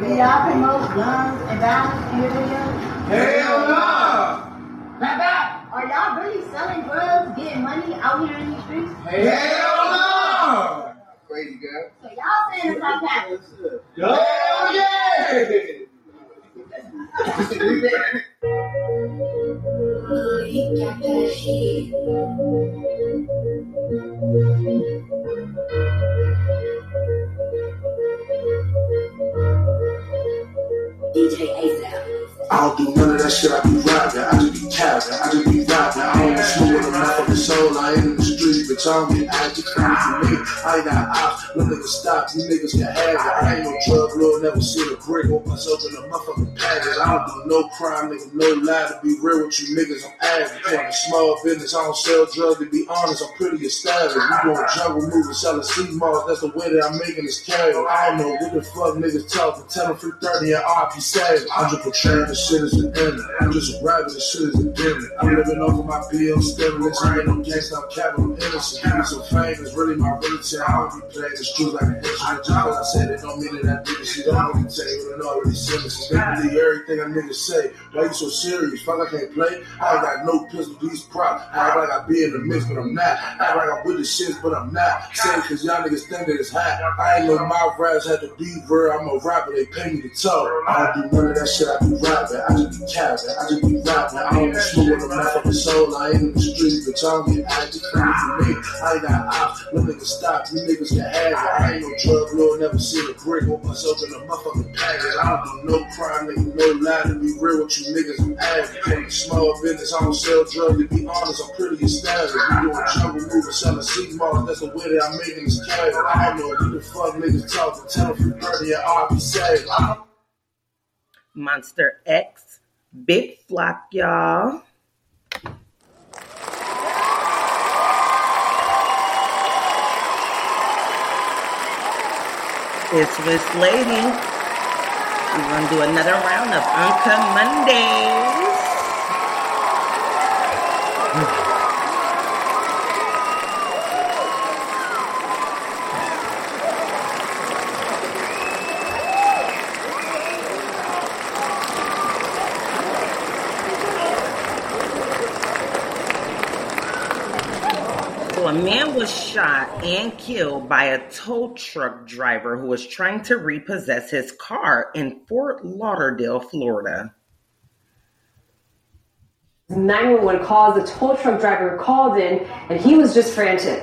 Do y'all promote guns and violence in your videos? Hell no! Like that? Are y'all really selling drugs, getting money out here in these streets? Hell no! Crazy girl. So y'all saying it's like that? Hell yeah! Oh, he got that DJ ASAP. I don't do none of that shit, I be rapping, I just be capping, I just be rapping. I don't be shooting on my fucking soul, I ain't in the streets, bitch, I don't be acting for me. I ain't got ops, no niggas stop, you niggas can have it. I ain't no drug lord, never seen a brick, woke myself in a motherfucking package. I don't do no crime, nigga, no lie, to be real with you niggas, I'm average. I'm a small business, I don't sell drugs, to be honest, I'm pretty established. We doing jungle movies, selling sea malls, that's the way that I'm making this carry. I don't know what the fuck niggas talking, tell them 330 and RP savage. I'm just portraying this shit is a dinner. I'm just rapping, this shit is a dinner. I'm living off of my BL stimulus. I ain't no gangsta, I'm capital innocent. Being so famous, really my relative. I don't be playing this truth like an instrument. Just because I said it don't mean that I did it. She don't already take it and already sentences. They believe everything I niggas say. Why you so serious? Fuck, I can't play. I ain't got no pistol, these props. I act like I be in the mix, but I'm not. I act like I'm with the shits, but I'm not. Say it cause y'all niggas think that it's hot. I ain't no mouth raps, had to be real. I'm a rapper, they pay me to talk. I don't do none of that shit, I be rapping. I just be capping, I just be rapping. I don't be shooting on my fucking soul. I ain't in the streets, bitch, I don't get acting for me. I ain't got ops, no niggas stop, you niggas can have it. I ain't no drug lord, never seen a brick, woke myself in a motherfucking package. I don't do no crime, nigga, no lie, to be real with you niggas, I'm average. I'm a small business, I don't sell drugs, to be honest, I'm pretty established. We doing jungle movies, selling sea malls, that's the way that I'm making this carry. I don't know who the fuck niggas talking, tell them 330 and RP savage. Monster X, big flop, y'all. It's this lady. We're gonna do another round of Uncut Mondays. A man was shot and killed by a tow truck driver who was trying to repossess his car in Fort Lauderdale, Florida. 911 calls, the tow truck driver called in, and he was just frantic.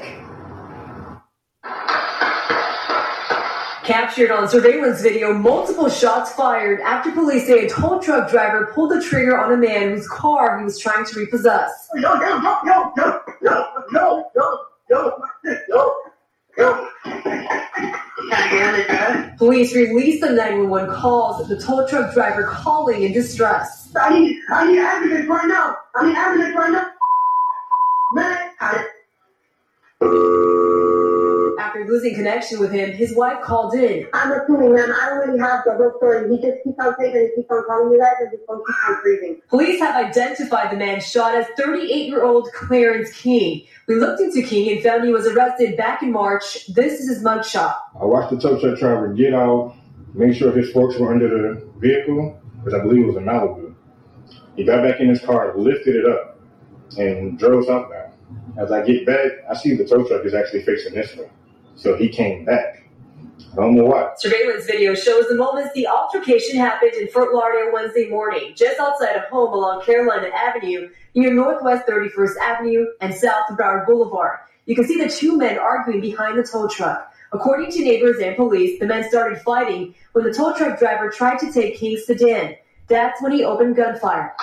Captured on surveillance video, multiple shots fired after police say a tow truck driver pulled the trigger on a man whose car he was trying to repossess. No. Police released the 911 calls, the tow truck driver calling in distress. I need an ambulance right now. Man, After losing connection with him, his wife called in. I'm assuming, ma'am, I don't really have the whole story. He just keeps on taking it, keeps on calling me that, and just keeps on breathing. Police have identified the man shot as 38-year-old Clarence King. We looked into King and found he was arrested back in March. This is his mugshot. I watched the tow truck driver get off, make sure his forks were under the vehicle, because I believe it was a Malibu. He got back in his car, lifted it up, and drove southbound. As I get back, I see the tow truck is actually facing this way. So he came back. I don't know why. Surveillance video shows the moments the altercation happened in Fort Lauderdale Wednesday morning, just outside of home along Carolina Avenue, near Northwest 31st Avenue and South Broward Boulevard. You can see the two men arguing behind the tow truck. According to neighbors and police, the men started fighting when the tow truck driver tried to take King's sedan. That's when he opened gunfire.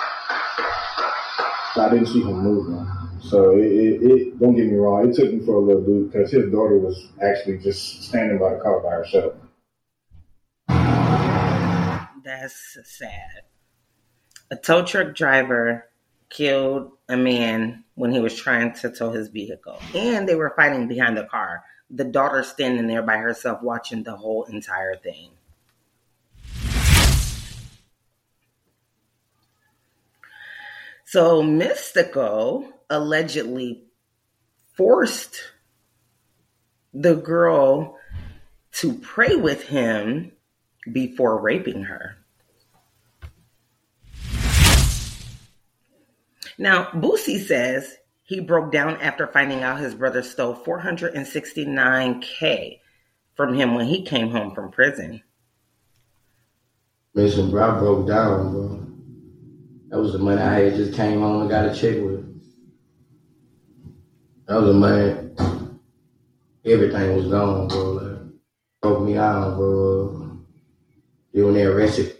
I didn't see him move, man. So it don't get me wrong, it took me for a little bit because his daughter was actually just standing by the car by herself. That's sad. A tow truck driver killed a man when he was trying to tow his vehicle. And they were fighting behind the car. The daughter standing there by herself watching the whole entire thing. So Mystico allegedly forced the girl to pray with him before raping her. Now, Boosie says he broke down after finding out his brother stole $469K from him when he came home from prison. Listen, bro, I broke down, bro. That was the money I had just came home and got a check with. That was the money. Everything was gone, bro. Like, broke me out, bro. They when they arrested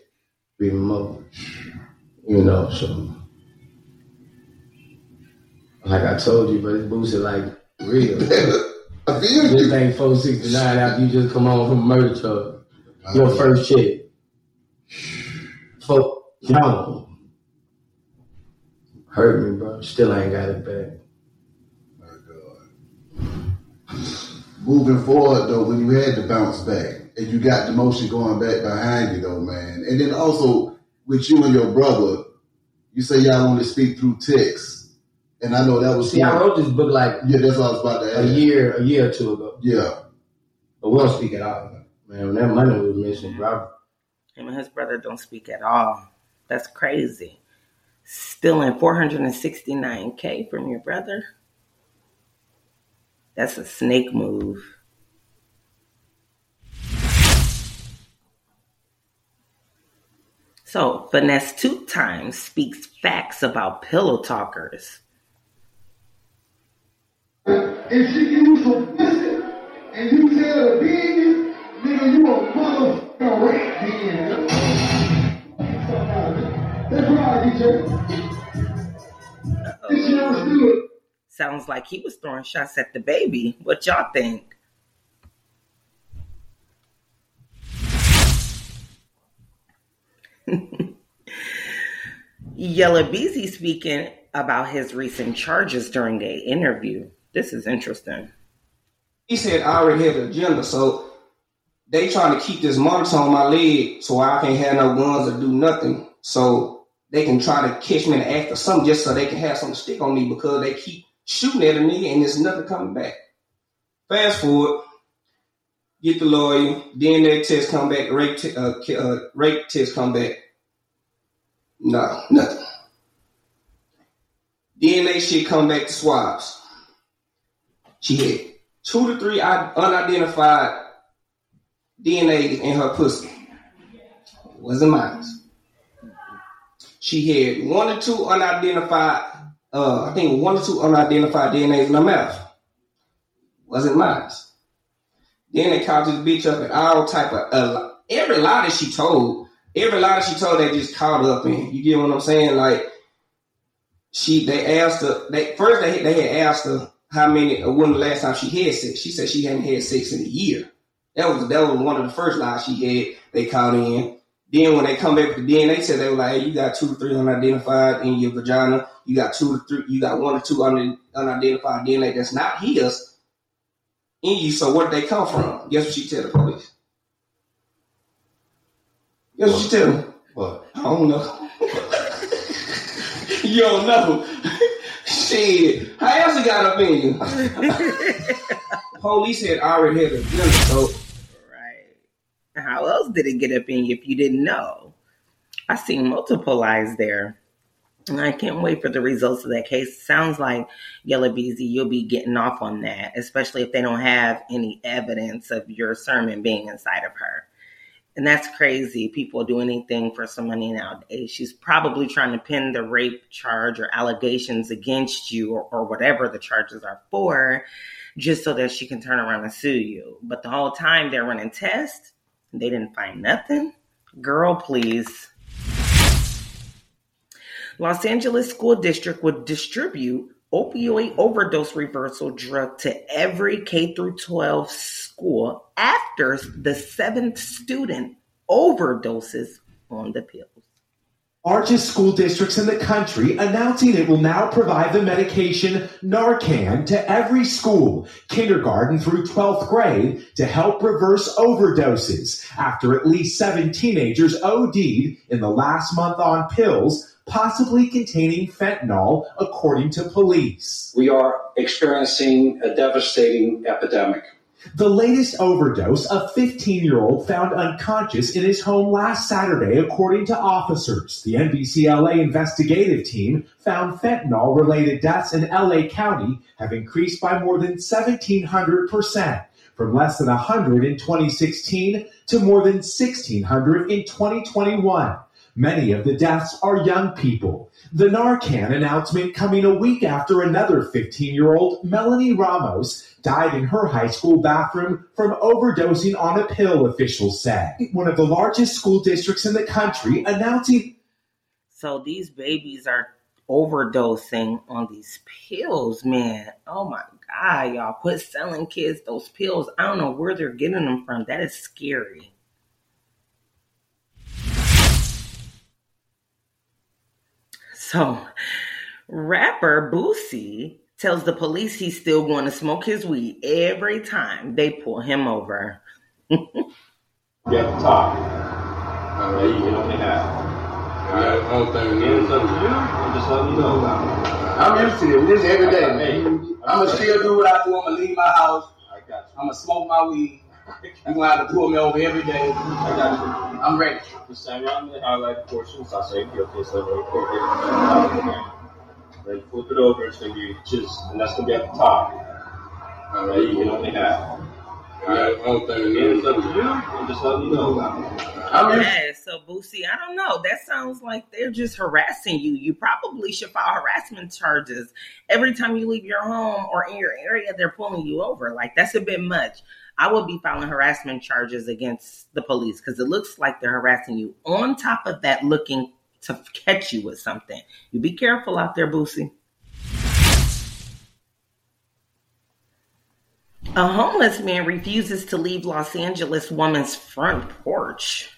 me more, you know, so. Like I told you, but it's boosted like real. I feel you. This ain't 469 after you just come home from a murder truck. Wow. Your first check. Fuck down. Hurt me, bro. Still ain't got it back. My God. Moving forward, though, when you had to bounce back and you got the motion going back behind you, though, man. And then also with you and your brother, you say y'all only speak through text. And I know that was... See, I wrote this book like... Yeah, that's what I was about to ask. A year or two ago. Yeah. But we don't speak at all. Man, when that money was missing, bro. Him and his brother don't speak at all. That's crazy. Stealing $469K from your brother? That's a snake move. So, Finesse 2 times speaks facts about pillow talkers. If she use some biscuit and you tell her business, nigga, you a motherfucking rat then. That's right, DJ. Sounds like he was throwing shots at the baby. What y'all think? Yella Beezy speaking about his recent charges during an interview. This is interesting. He said, I already had an agenda, so they trying to keep this monitor on my leg so I can't have no guns or do nothing. So they can try to catch me in the act or something just so they can have something to stick on me because they keep shooting at a nigga and there's nothing coming back. Fast forward, get the lawyer, DNA test come back, rape test come back. No, nothing. DNA shit come back to swabs. She had 2 to 3 unidentified DNA in her pussy. Wasn't mine. She had 1 or 2 unidentified, I think 1 or 2 unidentified DNAs in her mouth. Wasn't mine. Then they called this bitch up and all type of, every lie that she told, they just caught up in. You get what I'm saying? Like, they had asked her, when the last time she had sex. She said she hadn't had sex in a year. That was one of the first lies she had. They called in. Then when they come back with the DNA test, they were like, hey, you got 2 to 3 unidentified in your vagina. You got 2 to 3. You got 1 or 2 unidentified DNA that's not his in you. So where did they come from? Guess what she tell the police? Guess what she tell them? What? I don't know. You don't know. Shit, how else you got up in you? Police had already had a gun, so. Right. How else did it get up in you if you didn't know? I seen multiple lies there. And I can't wait for the results of that case. Sounds like, Yella Beezy, you'll be getting off on that, especially if they don't have any evidence of your sermon being inside of her. And that's crazy. People do anything for some money nowadays. She's probably trying to pin the rape charge or allegations against you or whatever the charges are for, just so that she can turn around and sue you. But the whole time they're running tests, they didn't find nothing. Girl, please. Los Angeles School District would distribute opioid overdose reversal drug to every K-12 school after the 7th student overdoses on the pills. Largest school districts in the country announcing it will now provide the medication Narcan to every school, kindergarten through 12th grade, to help reverse overdoses after at least 7 teenagers OD'd in the last month on pills, possibly containing fentanyl, according to police. We are experiencing a devastating epidemic. The latest overdose, a 15-year-old found unconscious in his home last Saturday, according to officers. The NBCLA investigative team found fentanyl-related deaths in LA County have increased by more than 1,700%, from less than 100 in 2016 to more than 1,600 in 2021. Many of the deaths are young people. The Narcan announcement coming a week after another 15-year-old, Melanie Ramos, died in her high school bathroom from overdosing on a pill, officials said. One of the largest school districts in the country announcing... So these babies are overdosing on these pills, man. Oh my God, y'all. Quit selling kids those pills. I don't know where they're getting them from. That is scary. So, rapper Boosie tells the police he's still going to smoke his weed every time they pull him over. You have to talk. Alright, you can only have. Alright, I don't think it's up to you. I'm just letting you know. I'm used to this every day, man. I'm going to still do what I do. I'm going to leave my house. I got you. I'm going to smoke my weed. You're going to have to pull me over every day. I got you. I'm ready. I like portions. I say, okay, so then flip it over. It's going to be just, and that's going to be at the top. All right, you can only have. All right, I don't think it's up to you. I'm just letting you know. Okay, so Boosie, I don't know. That sounds like they're just harassing you. You probably should file harassment charges. Every time you leave your home or in your area, they're pulling you over. Like, that's a bit much. I will be filing harassment charges against the police because it looks like they're harassing you. On top of that, looking to catch you with something. You be careful out there, Boosie. A homeless man refuses to leave Los Angeles woman's front porch.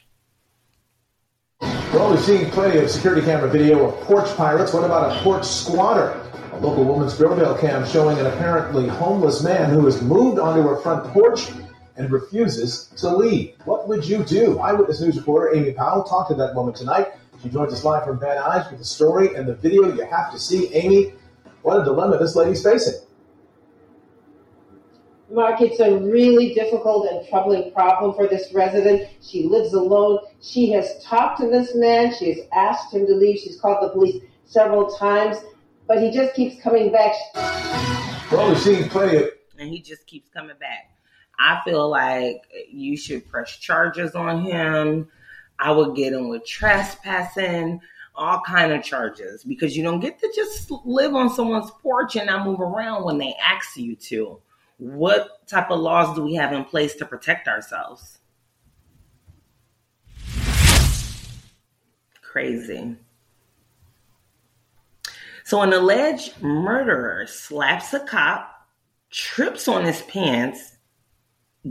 We're always seeing plenty of security camera video of porch pirates. What about a porch squatter? A local woman's doorbell cam showing an apparently homeless man who has moved onto her front porch and refuses to leave. What would you do? Eyewitness News reporter Amy Powell talked to that woman tonight. She joins us live from Van Nuys with the story and the video you have to see. Amy, what a dilemma this lady's facing. Mark, it's a really difficult and troubling problem for this resident. She lives alone. She has talked to this man. She has asked him to leave. She's called the police several times. But he just keeps coming back. Well, she's playing. And he just keeps coming back. I feel like you should press charges on him. I would get him with trespassing, all kind of charges. Because you don't get to just live on someone's porch and not move around when they ask you to. What type of laws do we have in place to protect ourselves? Crazy. So an alleged murderer slaps a cop, trips on his pants,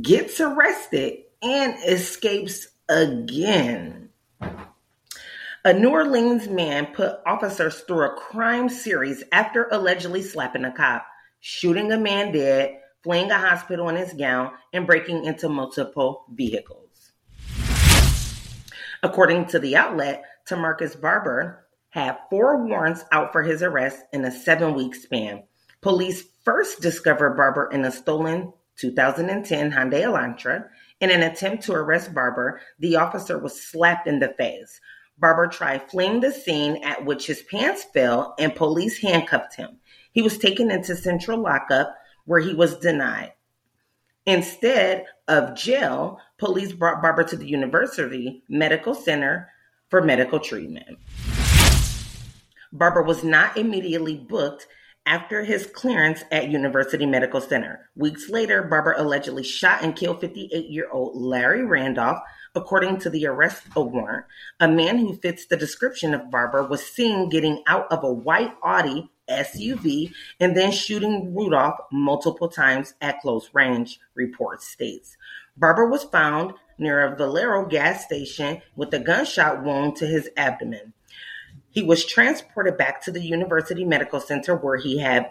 gets arrested, and escapes again. A New Orleans man put officers through a crime series after allegedly slapping a cop, shooting a man dead, fleeing a hospital in his gown, and breaking into multiple vehicles. According to the outlet, Tamarcus Barber had 4 warrants out for his arrest in a 7-week span. Police first discovered Barber in a stolen 2010 Hyundai Elantra. In an attempt to arrest Barber, the officer was slapped in the face. Barber tried fleeing the scene, at which his pants fell and police handcuffed him. He was taken into central lockup where he was denied. Instead of jail, police brought Barber to the University Medical Center for medical treatment. Barber was not immediately booked after his clearance at University Medical Center. Weeks later, Barber allegedly shot and killed 58-year-old Larry Randolph, according to the arrest warrant. A man who fits the description of Barber was seen getting out of a white Audi SUV and then shooting Rudolph multiple times at close range, report states. Barber was found near a Valero gas station with a gunshot wound to his abdomen. He was transported back to the University Medical Center where he had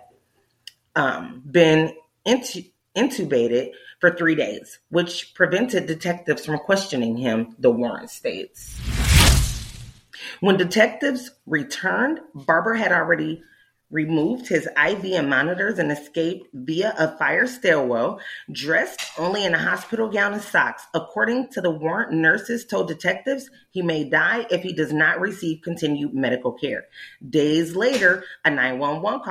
been intubated for 3 days, which prevented detectives from questioning him, the warrant states. When detectives returned, Barber had already removed his IV and monitors and escaped via a fire stairwell, dressed only in a hospital gown and socks. According to the warrant, nurses told detectives he may die if he does not receive continued medical care. Days later, a 911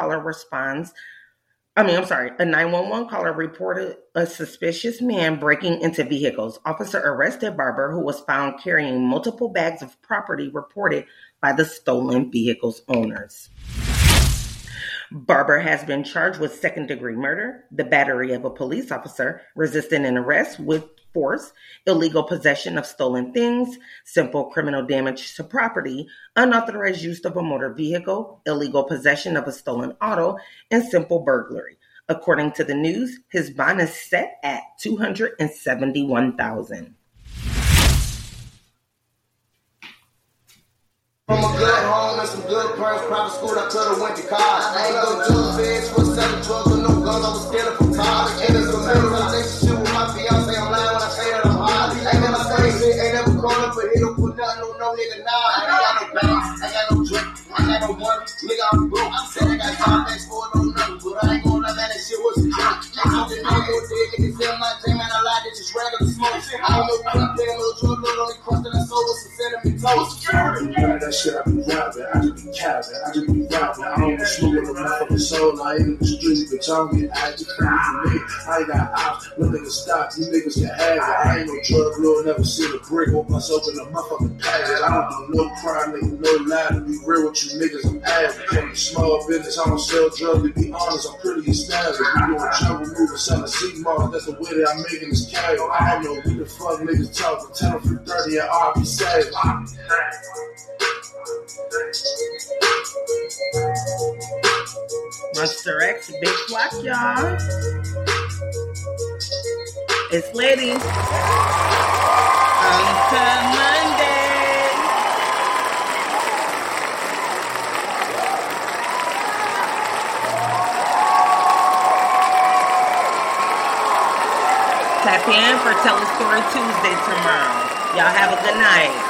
caller reported a suspicious man breaking into vehicles. Officer arrested Barber, who was found carrying multiple bags of property reported by the stolen vehicle's owners. Barber has been charged with second-degree murder, the battery of a police officer, resisting an arrest with force, illegal possession of stolen things, simple criminal damage to property, unauthorized use of a motor vehicle, illegal possession of a stolen auto, and simple burglary. According to the news, his bond is set at $271,000. From a good home and some good parents, private school, I could've went to college. I ain't no judge, bitch, for selling drugs with no guns, I was stealing from college. And it's a marriage relationship with my fiance, I'm lying when I say that I'm high. Ain't never say shit, ain't never calling for hit or for nothing, no nigga, nah. I ain't got no bags, I ain't got no drink, I ain't got no money, nigga, I'm broke. I said I got $5 for it, no nothing, but I ain't gonna let that shit was a drunk. I don't know what dick, and it's still my dream, and I lied, it's just regular smoke. I don't know what I'm playing, no drug, no only crust that I sold was some cinnamon toast. Shit, I be robbing, I just be capping, I just be robbing. I don't be smoking around the soul, I ain't in the streets, bitch, I don't get out, just for me. I ain't got ops, no niggas stop, these niggas can have it. I ain't no drug lord, never seen a brick, woke myself in a motherfucking pageant. I don't do no crime, nigga, no lie, to be real with you niggas, I'm average. From the small business, I don't sell drugs, to be honest, I'm pretty established. We doing trouble, moving, selling C-Mart, that's the way that I'm making this carry. I don't know who the fuck niggas talking, tell them from 30 and I'll be savage. Monster X, bitch, watch y'all. It's ladies. Until Monday. Tap in for Tell a Story Tuesday tomorrow. Y'all have a good night.